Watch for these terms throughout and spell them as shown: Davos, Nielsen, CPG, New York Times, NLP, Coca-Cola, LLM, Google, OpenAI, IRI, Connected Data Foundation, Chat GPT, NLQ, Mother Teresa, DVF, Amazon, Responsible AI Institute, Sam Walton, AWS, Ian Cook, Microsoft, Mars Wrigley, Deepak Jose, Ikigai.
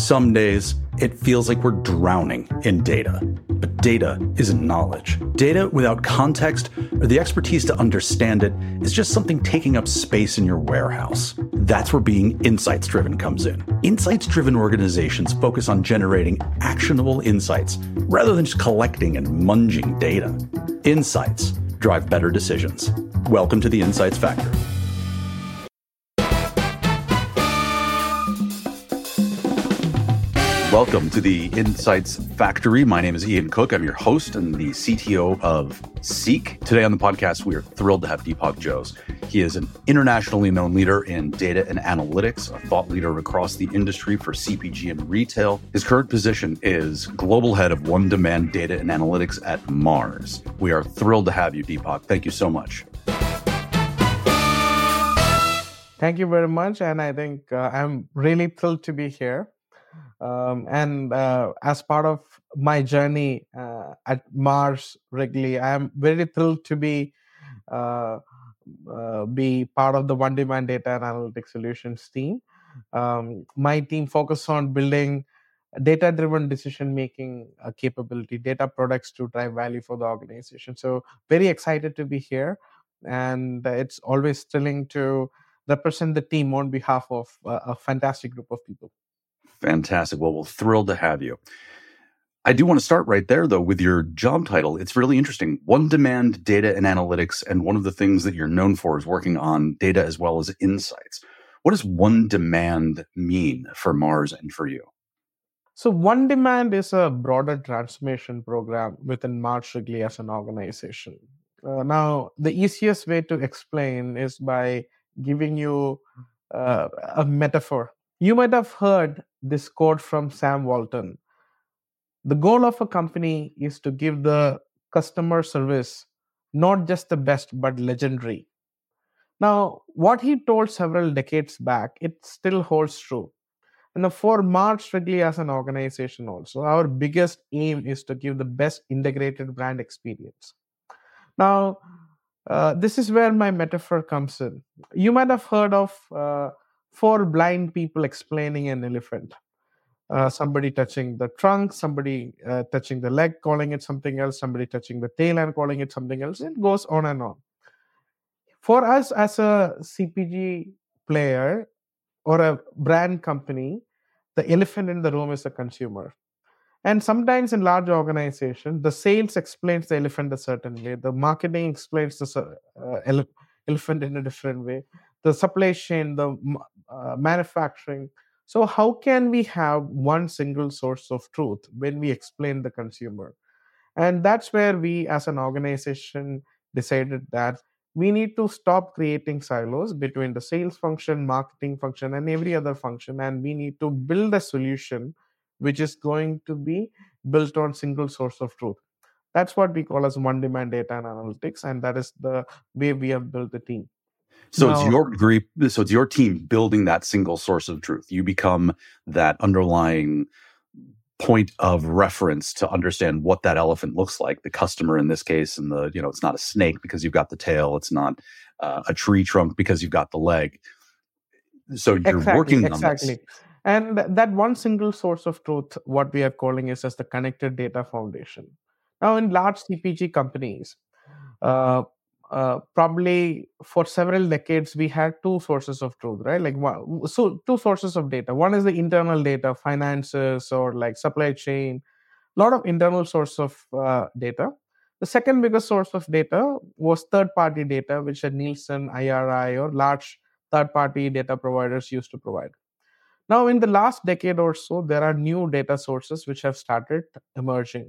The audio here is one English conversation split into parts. Some days, it feels like we're drowning in data. But data isn't knowledge. Data without context or the expertise to understand it is just something taking up space in your warehouse. That's where being insights-driven comes in. Insights-driven organizations focus on generating actionable insights rather than just collecting and munging data. Insights drive better decisions. Welcome to the Insights Factor. Welcome to the Insights Factory. My name is Ian Cook. I'm your host and the CTO of Seek. Today on the podcast, we are thrilled to have Deepak Jose. He is an internationally known leader in data and analytics, a thought leader across the industry for CPG and retail. His current position is global head of One Demand Data and Analytics at Mars. We are thrilled to have you, Deepak. Thank you so much. Thank you very much. And I think I'm really thrilled to be here. As part of my journey at Mars Wrigley, I am very thrilled to be part of the One Demand Data and Analytics Solutions team. My team focuses on building data-driven decision-making capability, data products to drive value for the organization. So very excited to be here. And it's always thrilling to represent the team on behalf of a fantastic group of people. Fantastic. Well, we're thrilled to have you. I do want to start right there, though, with your job title. It's really interesting. One Demand Data and Analytics, and one of the things that you're known for is working on data as well as insights. What does One Demand mean for Mars and for you? So One Demand is a broader transformation program within Mars Wrigley as an organization. Now, the easiest way to explain is by giving you a metaphor. You might have heard this quote from Sam Walton. The goal of a company is to give the customer service not just the best, but legendary. Now, what he told several decades back, it still holds true. And for Mars Wrigley as an organization also, our biggest aim is to give the best integrated brand experience. Now, this is where my metaphor comes in. You might have heard of four blind people explaining an elephant. Somebody touching the trunk, somebody touching the leg, calling it something else, somebody touching the tail and calling it something else. It goes on and on. For us as a CPG player or a brand company, the elephant in the room is the consumer. And sometimes in large organizations, the sales explains the elephant a certain way. The marketing explains the elephant in a different way. The supply chain, the manufacturing. So how can we have one single source of truth when we explain the consumer? And that's where we as an organization decided that we need to stop creating silos between the sales function, marketing function, and every other function. And we need to build a solution which is going to be built on single source of truth. That's what we call as One Demand Data and Analytics. And that is the way we have built the team. So it's your team building that single source of truth. You become that underlying point of reference to understand what that elephant looks like, the customer in this case, and the, you know, it's not a snake because you've got the tail, it's not a tree trunk because you've got the leg. So you're working on this. And that one single source of truth, what we are calling is as the Connected Data Foundation. Now, in large CPG companies, probably for several decades, we had two sources of truth, right? Two sources of data. One is the internal data, finances or like supply chain, a lot of internal source of data. The second biggest source of data was third-party data, which are Nielsen, IRI, or large third-party data providers used to provide. Now, in the last decade or so, there are new data sources which have started emerging.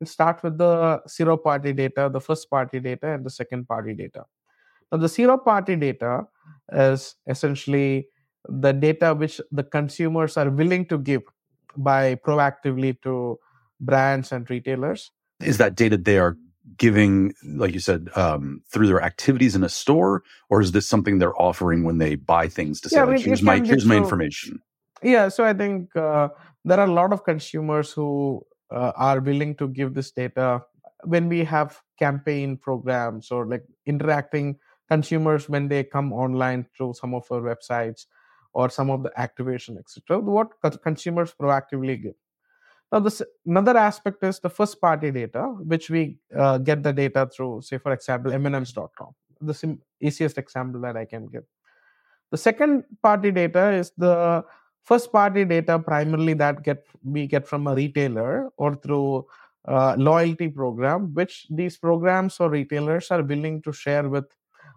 It starts with the zero-party data, the first-party data, and the second-party data. Now, the zero-party data is essentially the data which the consumers are willing to give by proactively to brands and retailers. Is that data they are giving, like you said, through their activities in a store, or is this something they're offering when they buy things to say, here's my information? Yeah, so I think there are a lot of consumers who are willing to give this data when we have campaign programs or like interacting consumers when they come online through some of our websites or some of the activation, etc., what consumers proactively give. Now, this another aspect is the first-party data, which we get the data through, say, for example, M&Ms.com, the easiest example that I can give. The second-party data is the first-party data primarily that we get from a retailer or through loyalty program, which these programs or retailers are willing to share with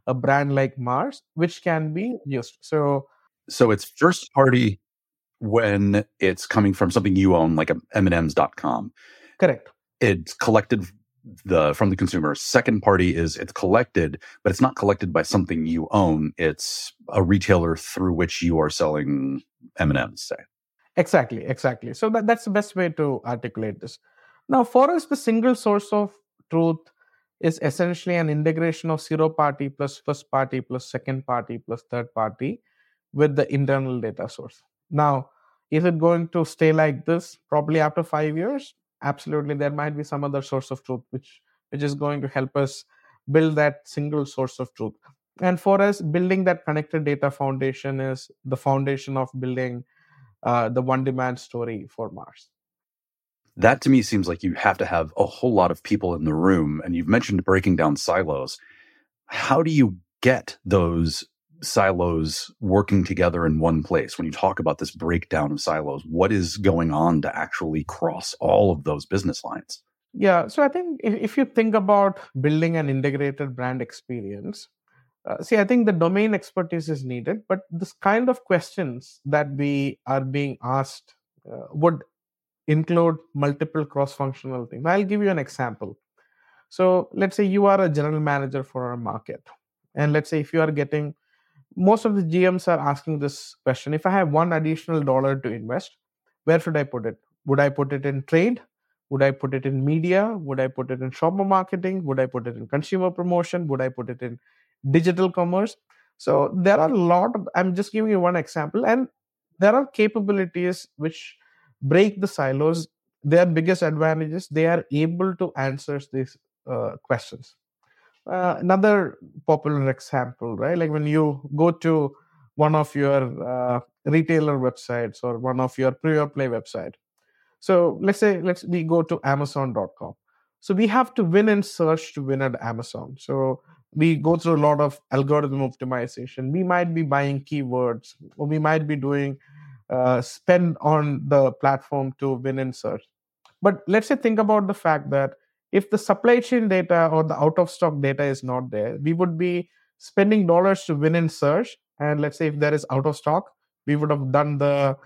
a brand like Mars, which can be used. So it's first party when it's coming from something you own, like M&Ms.com. Correct. It's collected from the consumer. Second party is it's collected, but it's not collected by something you own. It's a retailer through which you are selling M&Ms, say. Exactly. So that's the best way to articulate this. Now, for us, the single source of truth is essentially an integration of zero party plus first party plus second party plus third party with the internal data source. Now, is it going to stay like this? Probably after 5 years, absolutely, there might be some other source of truth which is going to help us build that single source of truth. And for us, building that connected data foundation is the foundation of building the One Demand story for Mars. That to me seems like you have to have a whole lot of people in the room, and you've mentioned breaking down silos. How do you get those silos working together in one place? When you talk about this breakdown of silos, what is going on to actually cross all of those business lines? Yeah, so I think if you think about building an integrated brand experience, I think the domain expertise is needed, but this kind of questions that we are being asked would include multiple cross-functional things. I'll give you an example. So let's say you are a general manager for a market. And let's say if you are getting, most of the GMs are asking this question, if I have one additional dollar to invest, where should I put it? Would I put it in trade? Would I put it in media? Would I put it in shopper marketing? Would I put it in consumer promotion? Would I put it in digital commerce? So there are a lot of, I'm just giving you one example. And there are capabilities which break the silos. Their biggest advantages, they are able to answer these questions. Another popular example, right? Like when you go to one of your retailer websites or one of your pure play website. So let's say we go to Amazon.com. So we have to win in search to win at Amazon. So we go through a lot of algorithm optimization. We might be buying keywords, or we might be doing spend on the platform to win in search. But let's say think about the fact that if the supply chain data or the out of stock data is not there, we would be spending dollars to win in search. And let's say if there is out of stock, we would have done the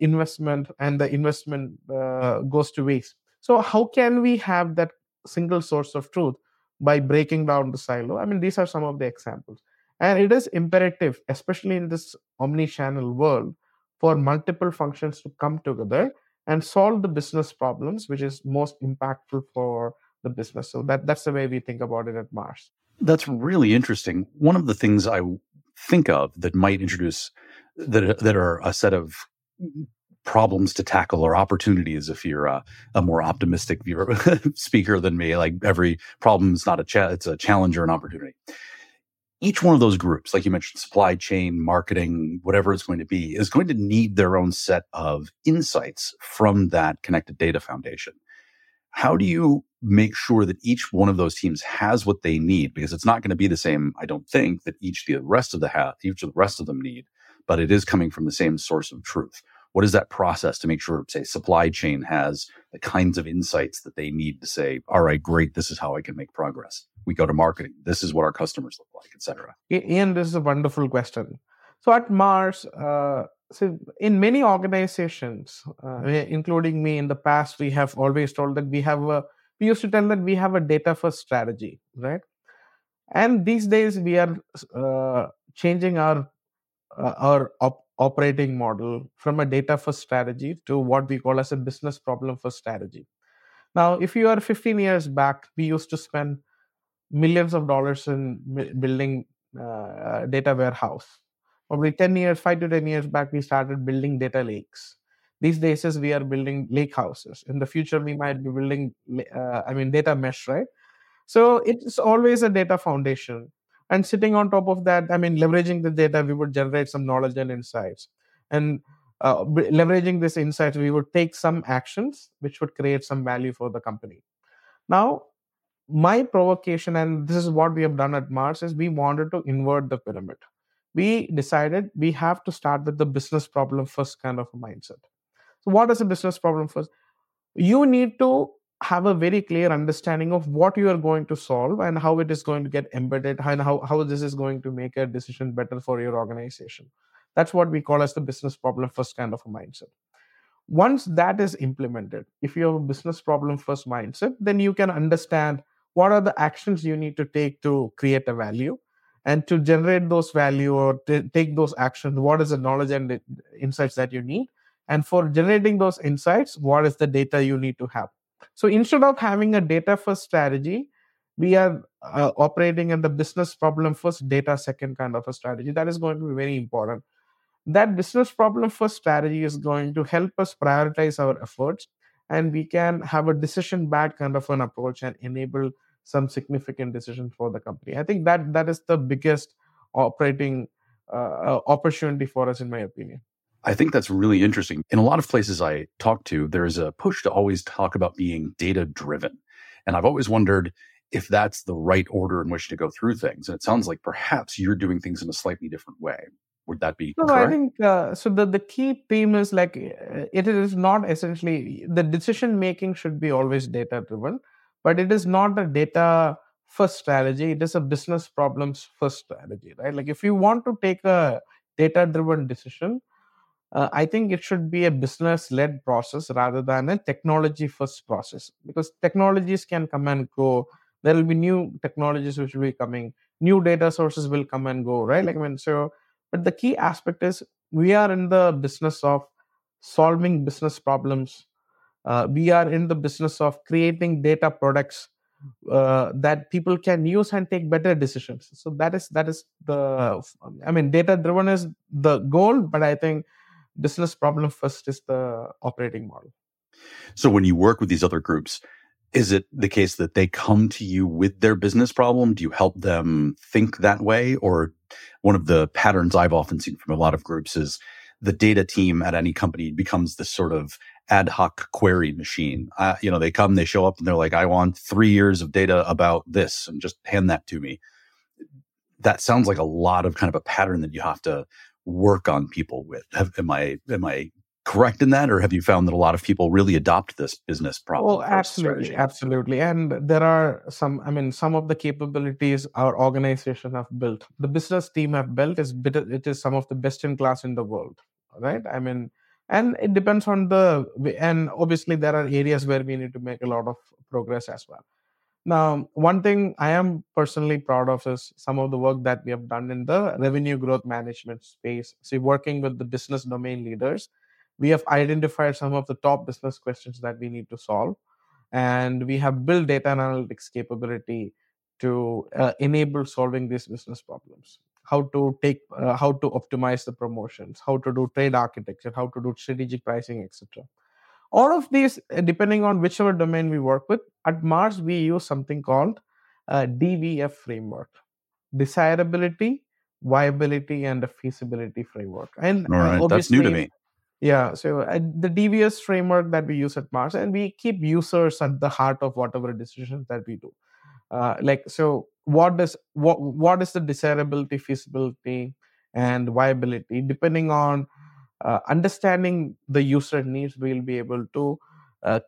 investment, and the investment goes to waste. So how can we have that single source of truth by breaking down the silo? I mean, these are some of the examples. And it is imperative, especially in this omni-channel world, for multiple functions to come together and solve the business problems, which is most impactful for the business. So that's the way we think about it at Mars. That's really interesting. One of the things I think of that might introduce, that are a set of problems to tackle or opportunities, if you're a more optimistic speaker than me, like every problem is not it's a challenge or an opportunity. Each one of those groups, like you mentioned, supply chain, marketing, whatever it's going to be, is going to need their own set of insights from that Connected Data Foundation. How do you make sure that each one of those teams has what they need? Because it's not going to be the same, I don't think, that each of the rest of them need, but it is coming from the same source of truth. What is that process to make sure, say, supply chain has the kinds of insights that they need to say, all right, great, this is how I can make progress. We go to marketing. This is what our customers look like, et cetera. Ian, this is a wonderful question. So at Mars, in many organizations, including me in the past, we have always told that we used to tell that we have a data-first strategy, right? And these days we are changing our operating model from a data-first strategy to what we call as a business problem-first strategy. Now, if you are 15 years back, we used to spend millions of dollars in building a data warehouse. Probably 5 to 10 years back, we started building data lakes. These days, we are building lake houses. In the future, we might be building data mesh, right? So it's always a data foundation. And sitting on top of that, I mean, leveraging the data, we would generate some knowledge and insights. And leveraging this insights, we would take some actions which would create some value for the company. Now, my provocation, and this is what we have done at Mars, is we wanted to invert the pyramid. We decided we have to start with the business problem first kind of a mindset. So what is a business problem first? You need to have a very clear understanding of what you are going to solve and how it is going to get embedded and how this is going to make a decision better for your organization. That's what we call as the business problem first kind of a mindset. Once that is implemented, if you have a business problem first mindset, then you can understand what are the actions you need to take to create a value. And to generate those value or take those actions, what is the knowledge and the insights that you need? And for generating those insights, what is the data you need to have? So instead of having a data-first strategy, we are operating in the business problem-first, data-second kind of a strategy. That is going to be very important. That business problem-first strategy is going to help us prioritize our efforts, and we can have a decision-backed kind of an approach and enable some significant decision for the company. I think that is the biggest operating opportunity for us, in my opinion. I think that's really interesting. In a lot of places I talk to, there is a push to always talk about being data-driven. And I've always wondered if that's the right order in which to go through things. And it sounds like perhaps you're doing things in a slightly different way. Would that be correct? I think, so the key theme is like, it is not essentially, the decision-making should be always data-driven. But it is not a data-first strategy. It is a business problems-first strategy, right? Like if you want to take a data-driven decision, I think it should be a business-led process rather than a technology-first process, because technologies can come and go. There will be new technologies which will be coming. New data sources will come and go, right? Like I mean, so, but the key aspect is we are in the business of solving business problems. We are in the business of creating data products that people can use and take better decisions. So that is the, I mean, data-driven is the goal, but I think business problem first is the operating model. So when you work with these other groups, is it the case that they come to you with their business problem? Do you help them think that way? Or one of the patterns I've often seen from a lot of groups is the data team at any company becomes this sort of ad hoc query machine. They come, they show up, and they're like, I want 3 years of data about this, and just hand that to me. That sounds like a lot of kind of a pattern that you have to work on people with. Am I correct in that? Or have you found that a lot of people really adopt this business problem? Well, absolutely, strategy? Absolutely. And there are some of the capabilities our organization have built, the business team have built, it is some of the best in class in the world, right? I mean, and it depends on and obviously there are areas where we need to make a lot of progress as well. Now, one thing I am personally proud of is some of the work that we have done in the revenue growth management space. So working with the business domain leaders, we have identified some of the top business questions that we need to solve. And we have built data analytics capability to enable solving these business problems. How to optimize the promotions, how to do trade architecture, how to do strategic pricing, etc. All of these, depending on whichever domain we work with, at Mars, we use something called DVF framework, desirability, viability, and a feasibility framework. And all right, that's new to me. Yeah, so the DVS framework that we use at Mars, and we keep users at the heart of whatever decisions that we do. What is the desirability, feasibility, and viability? Depending on understanding the user needs, we'll be able to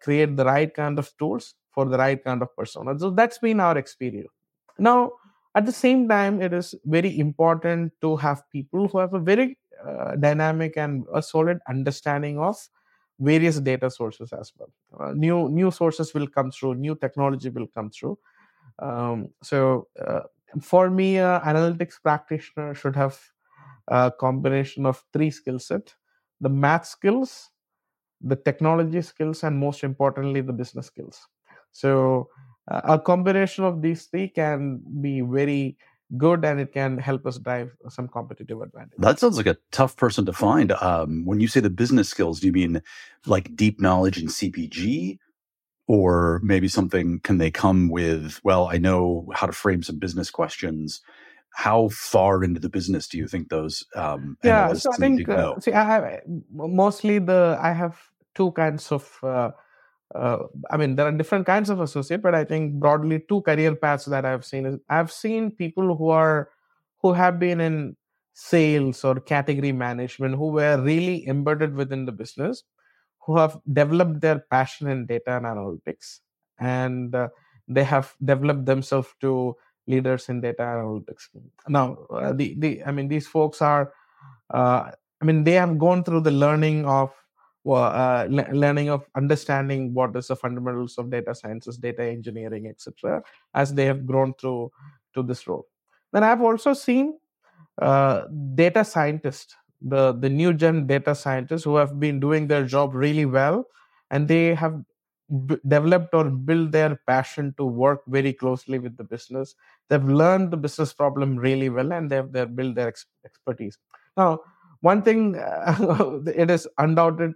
create the right kind of tools for the right kind of persona. So that's been our experience. Now, at the same time, it is very important to have people who have a very dynamic and a solid understanding of various data sources as well. New sources will come through, new technology will come through. For me, analytics practitioner should have a combination of three skill sets: the math skills, the technology skills, and most importantly, the business skills. So a combination of these three can be very good, and it can help us drive some competitive advantage. That sounds like a tough person to find. When you say the business skills, do you mean like deep knowledge in CPG? Or maybe something, can they come with, well, I know how to frame some business questions, How far into the business do you think those analysts need to go? See, I have two kinds of, there are different kinds of associate, but I think broadly two career paths that I've seen. I've seen people who have been in sales or category management who were really embedded within the business, who have developed their passion in data and analytics, and they have developed themselves to leaders in data analytics. Now, these folks are, they have gone through the learning of understanding what is the fundamentals of data sciences, data engineering, etc., as they have grown to this role. Then I've also seen data scientists, the new gen data scientists who have been doing their job really well, and they have developed or built their passion to work very closely with the business. They've learned the business problem really well, and they've built their expertise. Now, one thing it is undoubtedly,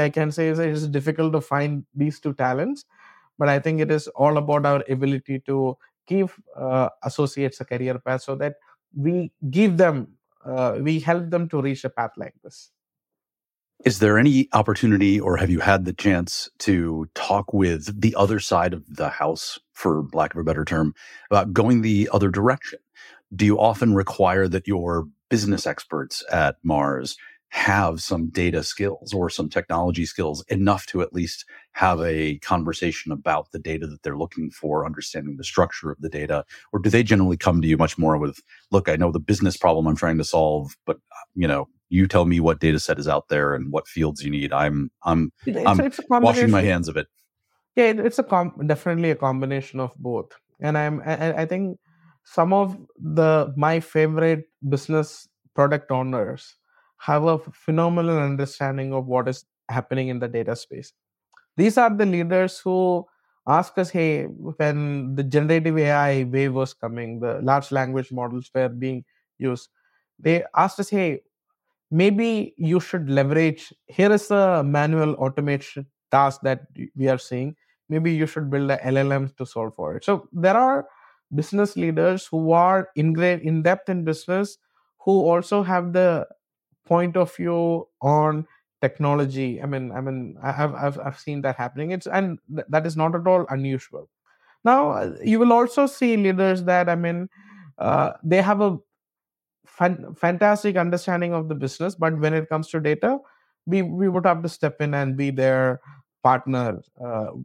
I can say, is it is difficult to find these two talents, but I think it is all about our ability to give associates a career path so that we give them, we help them to reach a path like this. Is there any opportunity, or have you had the chance to talk with the other side of the house, for lack of a better term, about going the other direction? Do you often require that your business experts at Mars have some data skills or some technology skills enough to at least have a conversation about the data that they're looking for, understanding the structure of the data? Or do they generally come to you much more with, look, I know the business problem I'm trying to solve, but, you tell me what data set is out there and what fields you need. I'm washing my hands of it. Yeah, it's definitely a combination of both. And I think some of my favorite business product owners have a phenomenal understanding of what is happening in the data space. These are the leaders who ask us, hey, when the generative AI wave was coming, the large language models were being used, they asked us, hey, maybe you should leverage, here is a manual automation task that we are seeing. Maybe you should build an LLM to solve for it. So there are business leaders who are in depth in business, who also have the point of view on technology. I've seen that happening. That is not at all unusual. Now, you will also see leaders that, they have a fantastic understanding of the business, but when it comes to data, we would have to step in and be their partner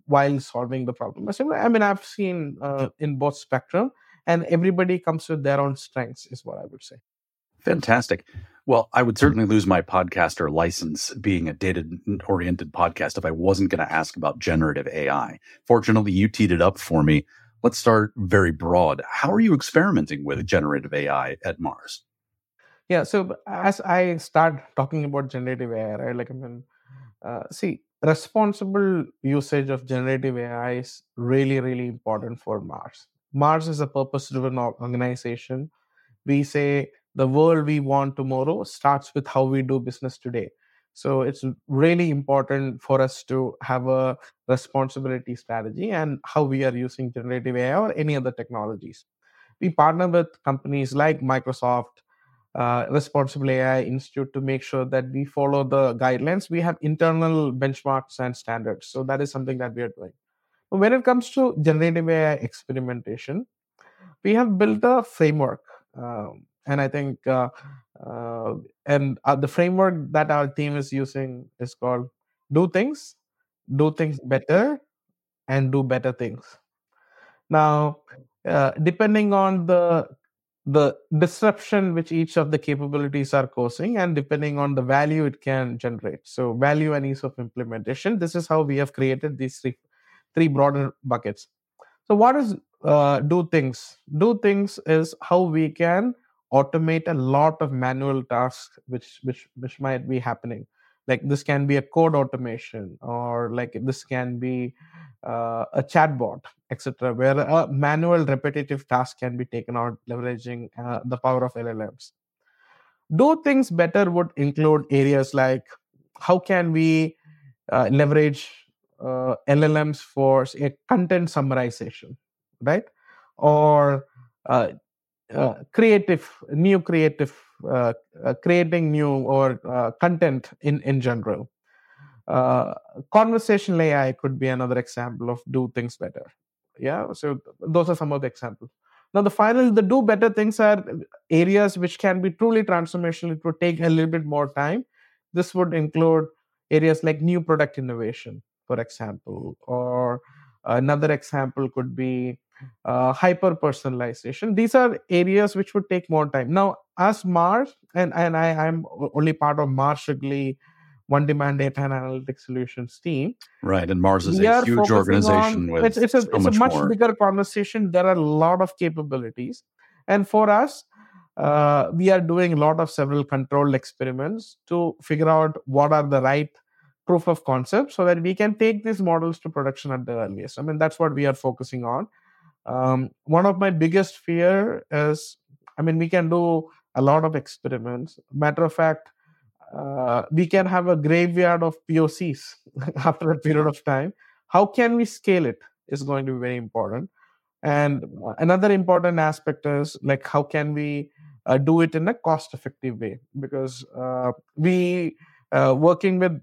while solving the problem. I've seen in both spectrum, and everybody comes with their own strengths, is what I would say. Fantastic. Well, I would certainly lose my podcaster license being a data-oriented podcast if I wasn't going to ask about generative AI. Fortunately, you teed it up for me. Let's start very broad. How are you experimenting with generative AI at Mars? Yeah, so as I start talking about generative AI, right? Responsible usage of generative AI is really, really important for Mars. Mars is a purpose-driven organization. We say the world we want tomorrow starts with how we do business today. So it's really important for us to have a responsibility strategy and how we are using generative AI or any other technologies. We partner with companies like Microsoft, Responsible AI Institute, to make sure that we follow the guidelines. We have internal benchmarks and standards. So that is something that we are doing. When it comes to generative AI experimentation, we have built a framework. And I think the framework that our team is using is called do things better, and do better things. Now, depending on the disruption which each of the capabilities are causing, and depending on the value it can generate. So value and ease of implementation. This is how we have created these three broader buckets. So what is do things? Do things is how we can automate a lot of manual tasks which might be happening. Like this can be a code automation, or like this can be a chatbot, etc., where a manual repetitive task can be taken out, leveraging the power of LLMs. Do things better would include areas like how can we leverage LLMs for a content summarization, right? Or creating new content in general. Conversational AI could be another example of do things better. Yeah, so those are some of the examples. Now, the final, the do better things are areas which can be truly transformational. It would take a little bit more time. This would include areas like new product innovation, for example, or another example could be hyper-personalization. These are areas which would take more time. Now, as Mars, and I'm only part of Mars Wrigley One Demand Data and Analytics Solutions team. Right, and Mars is a huge organization. It's a much bigger conversation. There are a lot of capabilities. And for us, we are doing a lot of several controlled experiments to figure out what are the right proof of concept so that we can take these models to production at the earliest. I mean, that's what we are focusing on. One of my biggest fear is, I mean, we can do a lot of experiments. Matter of fact, we can have a graveyard of POCs after a period of time. How can we scale it is going to be very important. And another important aspect is like, how can we do it in a cost-effective way? Because we working with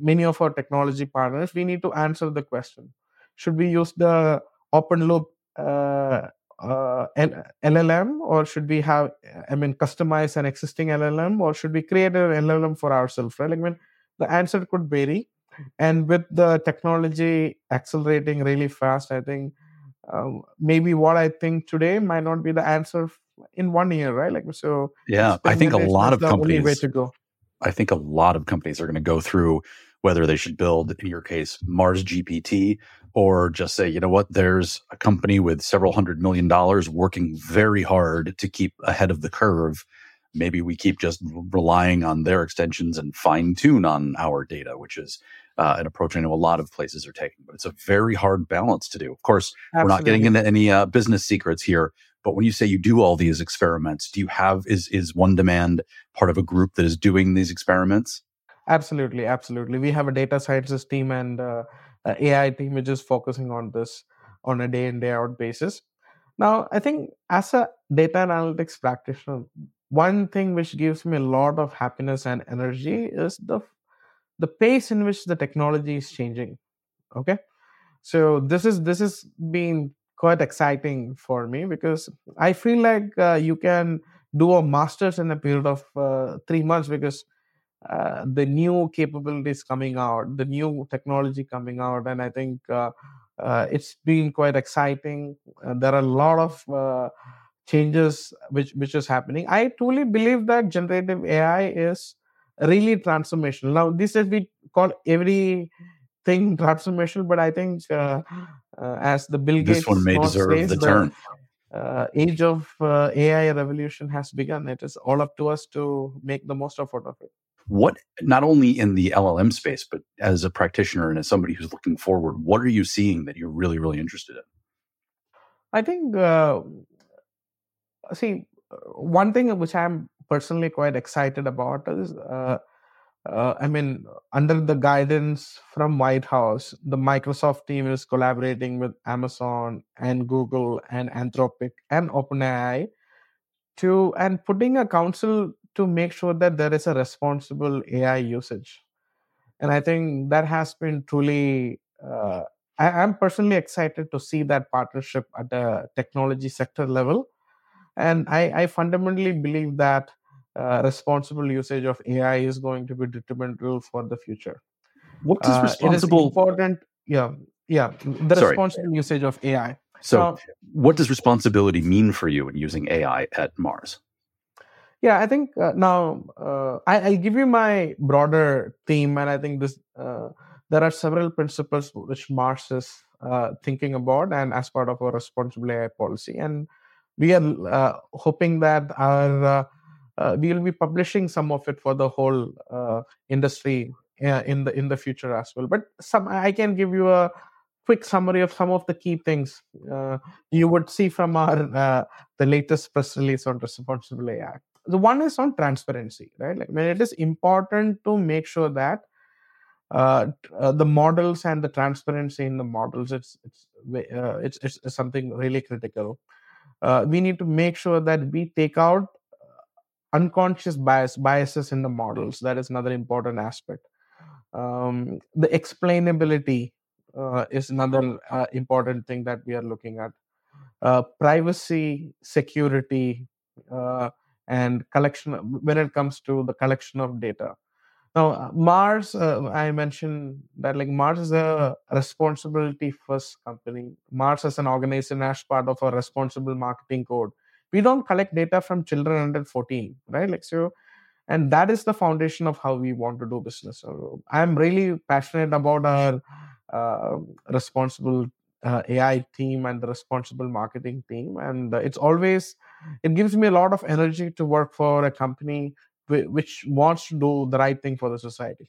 many of our technology partners, we need to answer the question, should we use the open loop LLM, or should we have, I mean, customize an existing LLM, or should we create an LLM for ourselves, right? Like, I mean, the answer could vary. And with the technology accelerating really fast, I think maybe what I think today might not be the answer in 1 year, right? Like, so yeah, I think a lot of companies, are going to go through whether they should build, in your case, Mars GPT, or just say, you know what, there's a company with several $100 million working very hard to keep ahead of the curve. Maybe we keep just relying on their extensions and fine-tune on our data, which is an approach I know a lot of places are taking. But it's a very hard balance to do. Of course, Absolutely. We're not getting into any business secrets here. But when you say you do all these experiments, do you have, is One Demand part of a group that is doing these experiments? Absolutely. We have a data sciences team and an AI team which is focusing on this on a day-in, day-out basis. Now, I think as a data analytics practitioner, one thing which gives me a lot of happiness and energy is the pace in which the technology is changing. Okay? So this has been quite exciting for me because I feel like you can do a master's in a period of 3 months because the new capabilities coming out, the new technology coming out, and I think it's been quite exciting. There are a lot of changes which is happening. I truly believe that generative AI is really transformational. Now, these days we call everything transformational, but I think as the Bill Gates, this one may deserve the term. Age of AI revolution has begun. It is all up to us to make the most effort of it. What, not only in the LLM space, but as a practitioner and as somebody who's looking forward, what are you seeing that you're really, really interested in? I think, one thing which I'm personally quite excited about is, under the guidance from White House, the Microsoft team is collaborating with Amazon and Google and Anthropic and OpenAI and putting a council to make sure that there is a responsible AI usage. And I think that has been truly, I'm personally excited to see that partnership at the technology sector level. And I fundamentally believe that responsible usage of AI is going to be detrimental for the future. What is responsible? It is important, responsible usage of AI. So what does responsibility mean for you in using AI at Mars? Yeah, I think I'll give you my broader theme, and I think this there are several principles which Mars is thinking about, and as part of our responsible AI policy, and we are hoping that we will be publishing some of it for the whole industry in the future as well. But I can give you a quick summary of some of the key things you would see from our the latest press release on responsible AI. The one is on transparency, right? Like, I mean, it is important to make sure that the models and the transparency in the models, it's something really critical. we need to make sure that we take out unconscious biases in the models. That is another important aspect. The explainability is another important thing that we are looking at. Privacy, security, and collection, when it comes to the collection of data. Now, Mars, I mentioned that Mars is a responsibility-first company. Mars as an organization as part of a responsible marketing code. We don't collect data from children under 14, right? And that is the foundation of how we want to do business. So I'm really passionate about our responsible AI team and the responsible marketing team. And it gives me a lot of energy to work for a company which wants to do the right thing for the society.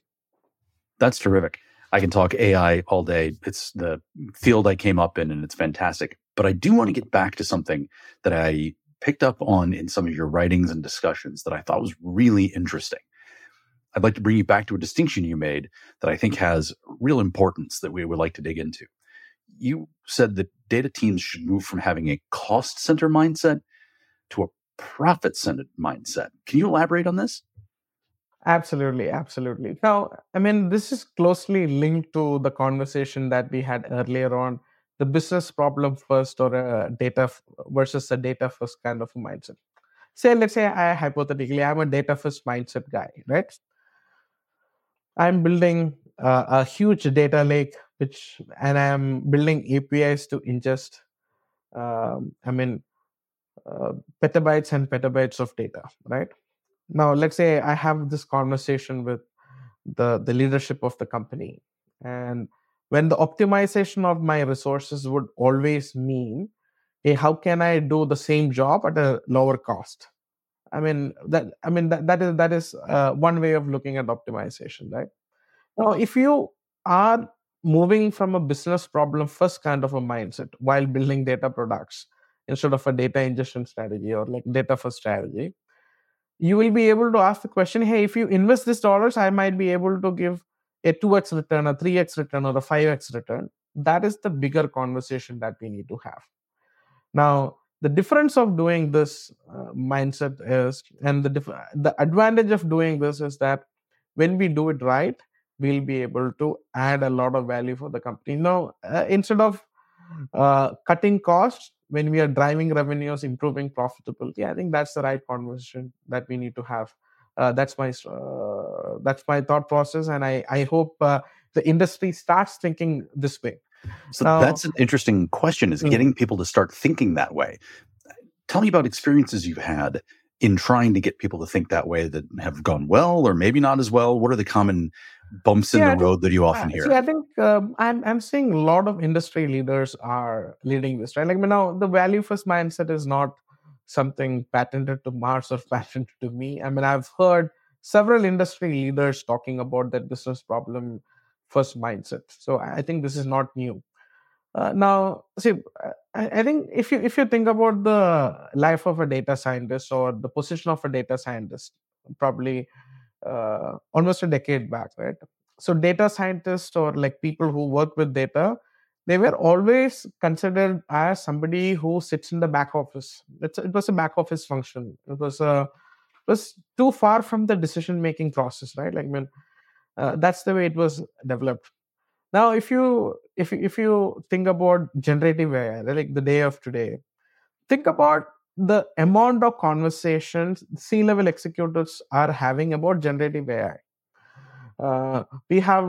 That's terrific. I can talk AI all day. It's the field I came up in, and it's fantastic. But I do want to get back to something that I picked up on in some of your writings and discussions that I thought was really interesting. I'd like to bring you back to a distinction you made that I think has real importance that we would like to dig into. You said that data teams should move from having a cost center mindset to a profit-centered mindset. Can you elaborate on this? Absolutely. Now, this is closely linked to the conversation that we had earlier on, the business problem first or a data versus a data first kind of a mindset. Let's say I hypothetically, I'm a data first mindset guy, right? I'm building a huge data lake, and I'm building APIs to ingest, petabytes and petabytes of data, right? Now, let's say I have this conversation with the leadership of the company. And when the optimization of my resources would always mean, hey, how can I do the same job at a lower cost? That is one way of looking at optimization, right? Now, if you are moving from a business problem first kind of a mindset while building data products instead of a data ingestion strategy or data first strategy, you will be able to ask the question, hey, if you invest these dollars, I might be able to give a 2x return, a 3x return, or a 5x return. That is the bigger conversation that we need to have. Now, the difference of doing this mindset is, and the advantage of doing this is that when we do it right, we'll be able to add a lot of value for the company. Now, instead of cutting costs, when we are driving revenues, improving profitability, I think that's the right conversation that we need to have. That's my thought process, and I hope the industry starts thinking this way. So now, that's an interesting question, is getting people to start thinking that way. Tell me about experiences you've had in trying to get people to think that way that have gone well or maybe not as well. What are the common bumps in the road that you often hear? I think I'm seeing a lot of industry leaders are leading this, right? The value first mindset is not something patented to Mars or patented to me. I've heard several industry leaders talking about that business problem first mindset. So I think this is not new. I think if you think about the life of a data scientist or the position of a data scientist, probably almost a decade back, right? So data scientists or people who work with data, they were always considered as somebody who sits in the back office. It was a back office function. It was too far from the decision-making process, right? That's the way it was developed. Now, if you think about generative AI, the day of today, think about the amount of conversations C-level executives are having about generative AI. We have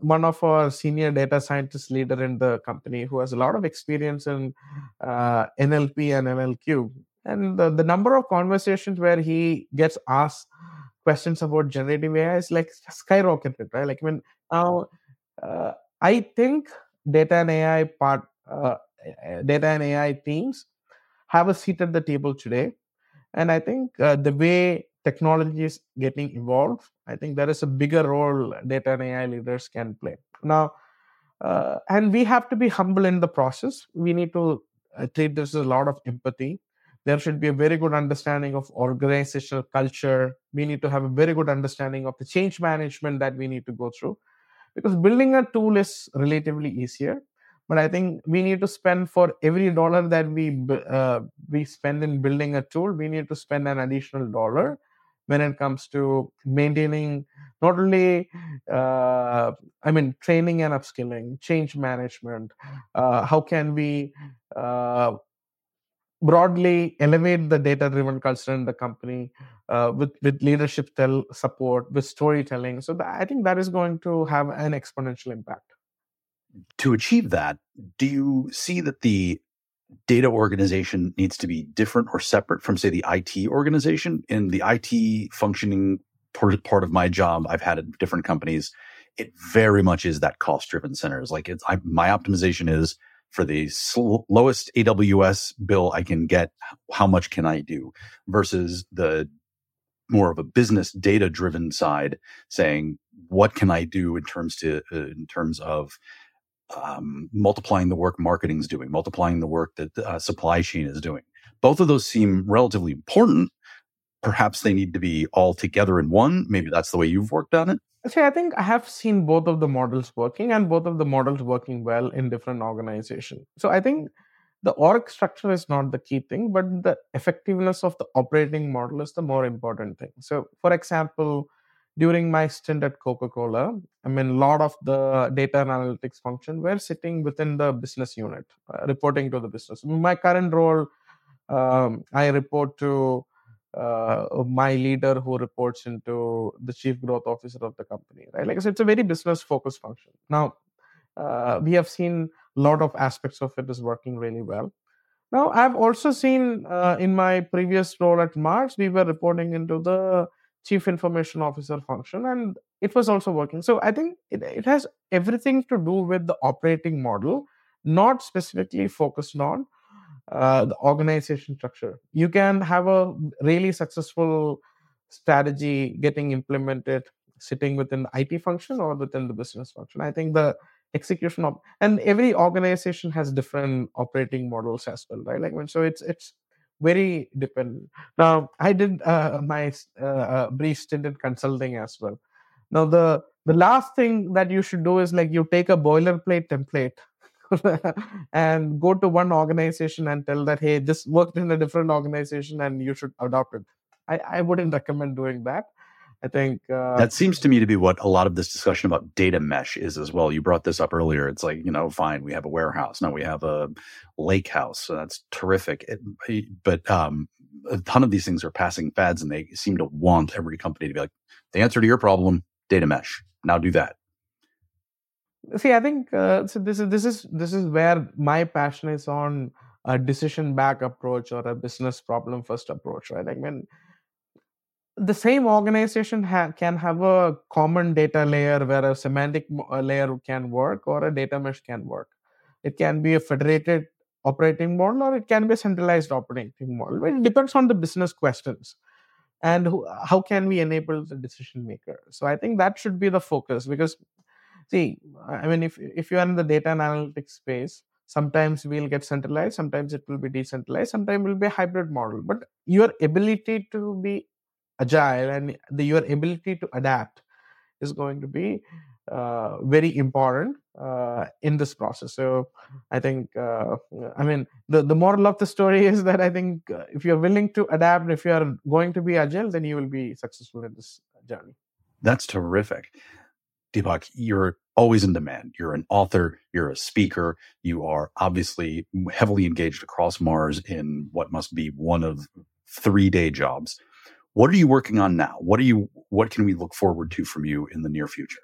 one of our senior data scientist leader in the company who has a lot of experience in NLP and NLQ. And the number of conversations where he gets asked questions about generative AI is skyrocketed, right? I think data and AI teams have a seat at the table today. And I think the way technology is getting involved, I think there is a bigger role data and AI leaders can play. Now, and we have to be humble in the process. We need to treat this with a lot of empathy. There should be a very good understanding of organizational culture. We need to have a very good understanding of the change management that we need to go through. Because building a tool is relatively easier. But I think we need to spend, for every dollar that we spend in building a tool, we need to spend an additional dollar when it comes to maintaining not only, training and upskilling, change management. How can we broadly elevate the data-driven culture in the company with leadership support, with storytelling? So I think that is going to have an exponential impact. To achieve that, do you see that the data organization needs to be different or separate from, say, the IT organization? In the IT functioning part of my job I've had at different companies, it very much is that cost-driven centers. Like, my optimization is for the lowest AWS bill I can get, how much can I do? Versus the more of a business data-driven side, saying, what can I do in terms of multiplying the work marketing's doing, multiplying the work that the supply chain is doing. Both of those seem relatively important. Perhaps they need to be all together in one. Maybe that's the way you've worked on it. I think I have seen both of the models working, and both of the models working well in different organizations. So I think the org structure is not the key thing, but the effectiveness of the operating model is the more important thing. So, for example, during my stint at Coca-Cola, a lot of the data analytics function were sitting within the business unit, reporting to the business. In my current role, I report to my leader, who reports into the chief growth officer of the company. Right? Like I said, it's a very business-focused function. Now, we have seen a lot of aspects of it is working really well. Now, I've also seen in my previous role at Mars, we were reporting into the Chief Information Officer function, and it was also working. So I think it has everything to do with the operating model, not specifically focused on the organization structure. You can have a really successful strategy getting implemented sitting within the IT function or within the business function. I think the execution of, and every organization has different operating models as well, right? So it's very dependent. Now, I did my brief stint in consulting as well. Now, the last thing that you should do is you take a boilerplate template and go to one organization and tell that, hey, this worked in a different organization and you should adopt it. I wouldn't recommend doing that. I think that seems to me to be what a lot of this discussion about data mesh is as well. You brought this up earlier. It's fine, we have a warehouse. Now we have a lake house. So that's terrific. But a ton of these things are passing fads, and they seem to want every company to be the answer to your problem, data mesh. Now do that. See, I think this is where my passion is on a decision back approach or a business problem first approach, right? The same organization can have a common data layer where a semantic layer can work or a data mesh can work. It can be a federated operating model or it can be a centralized operating model. It depends on the business questions and how can we enable the decision maker. So I think that should be the focus because, if you are in the data and analytics space, sometimes we'll get centralized, sometimes it will be decentralized, sometimes it will be a hybrid model. But your ability to be agile and your ability to adapt is going to be very important in this process. So I think, the moral of the story is that I think if you're willing to adapt, if you're going to be agile, then you will be successful in this journey. That's terrific. Deepak, you're always in demand. You're an author, you're a speaker, you are obviously heavily engaged across Mars in what must be one of 3-day jobs. What are you working on now? What can we look forward to from you in the near future?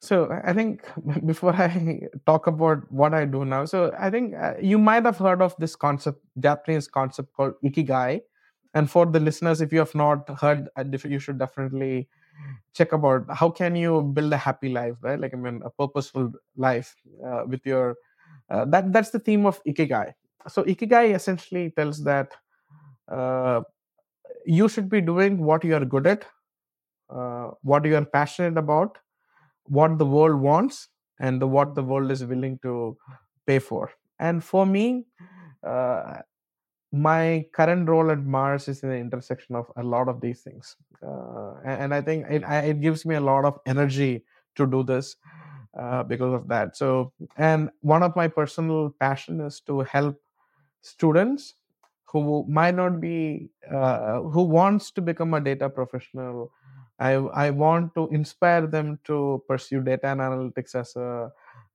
So I think before I talk about what I do now, so I think you might have heard of this concept, Japanese concept called Ikigai. And for the listeners, if you have not heard, you should definitely check about how can you build a happy life, right? A purposeful life with your... That's the theme of Ikigai. So Ikigai essentially tells that... you should be doing what you are good at, what you are passionate about, what the world wants, and what the world is willing to pay for. And for me, my current role at Mars is in the intersection of a lot of these things. And I think it gives me a lot of energy to do this. because of that. So, and one of my personal passion is to help students who might not be, who wants to become a data professional. I want to inspire them to pursue data and analytics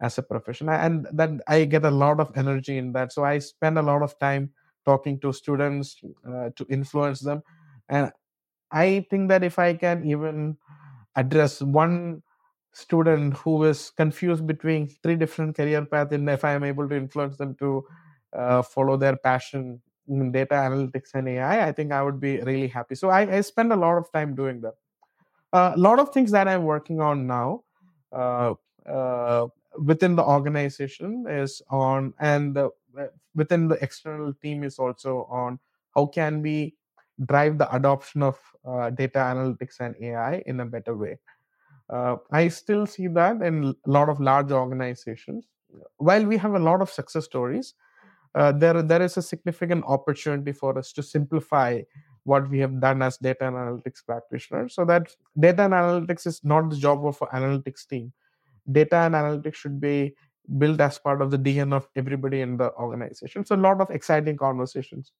as a profession. And then I get a lot of energy in that. So I spend a lot of time talking to students to influence them. And I think that if I can even address one student who is confused between three different career paths, and if I am able to influence them to follow their passion in data analytics and AI, I think I would be really happy. So I spend a lot of time doing that. A lot of things that I'm working on now within the organization is on, and within the external team is also on, how can we drive the adoption of data analytics and AI in a better way. I still see that in a lot of large organizations. While we have a lot of success stories, there is a significant opportunity for us to simplify what we have done as data analytics practitioners, so that data and analytics is not the job of an analytics team. Data and analytics should be built as part of the DNA of everybody in the organization. So a lot of exciting conversations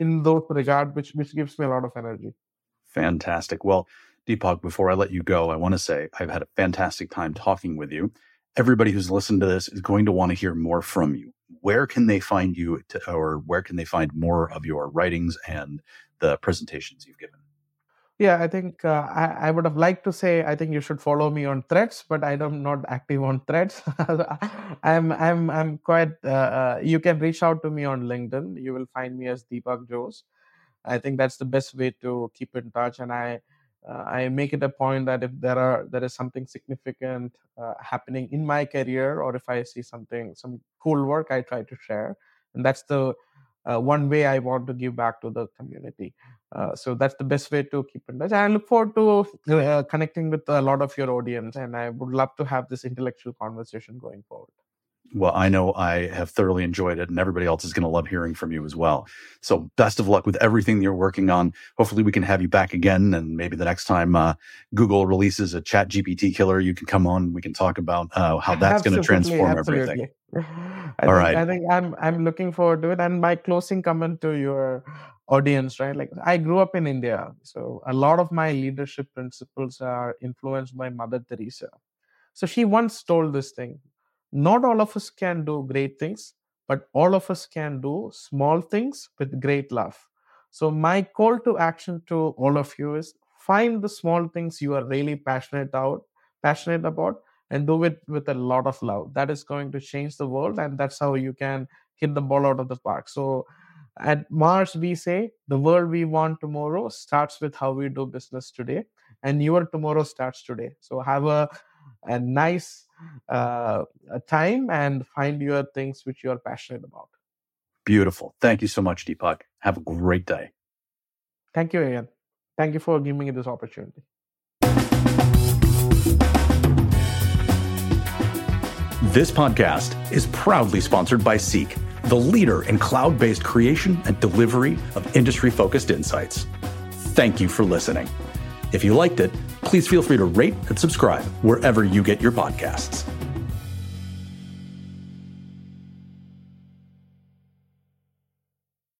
in those regard, which gives me a lot of energy. Fantastic. Well, Deepak, before I let you go, I want to say I've had a fantastic time talking with you. Everybody who's listened to this is going to want to hear more from you. Where can they find you, or where can they find more of your writings and the presentations you've given? Yeah, I think I would have liked to say I think you should follow me on Threads, but I'm not active on Threads. I'm quite. You can reach out to me on LinkedIn. You will find me as Deepak Jose. I think that's the best way to keep in touch, and I make it a point that if there is something significant happening in my career, or if I see some cool work, I try to share. And that's the one way I want to give back to the community. So that's the best way to keep in touch. I look forward to connecting with a lot of your audience, and I would love to have this intellectual conversation going forward. Well, I know I have thoroughly enjoyed it, and everybody else is going to love hearing from you as well. So best of luck with everything you're working on. Hopefully we can have you back again, and maybe the next time Google releases a Chat GPT killer, you can come on. We can talk about how that's going to transform everything. All right. I think I'm looking forward to it. And my closing comment to your audience, right? Like, I grew up in India, so a lot of my leadership principles are influenced by Mother Teresa. So she once told this thing. Not all of us can do great things, but all of us can do small things with great love. So my call to action to all of you is find the small things you are really passionate about, and do it with a lot of love. That is going to change the world, and that's how you can hit the ball out of the park. So at Mars, we say the world we want tomorrow starts with how we do business today, and your tomorrow starts today. So have a nice time and find your things which you are passionate about. Beautiful. Thank you so much, Deepak. Have a great day. Thank you, Ian. Thank you for giving me this opportunity. This podcast is proudly sponsored by Seek, the leader in cloud-based creation and delivery of industry-focused insights. Thank you for listening. If you liked it, please feel free to rate and subscribe wherever you get your podcasts.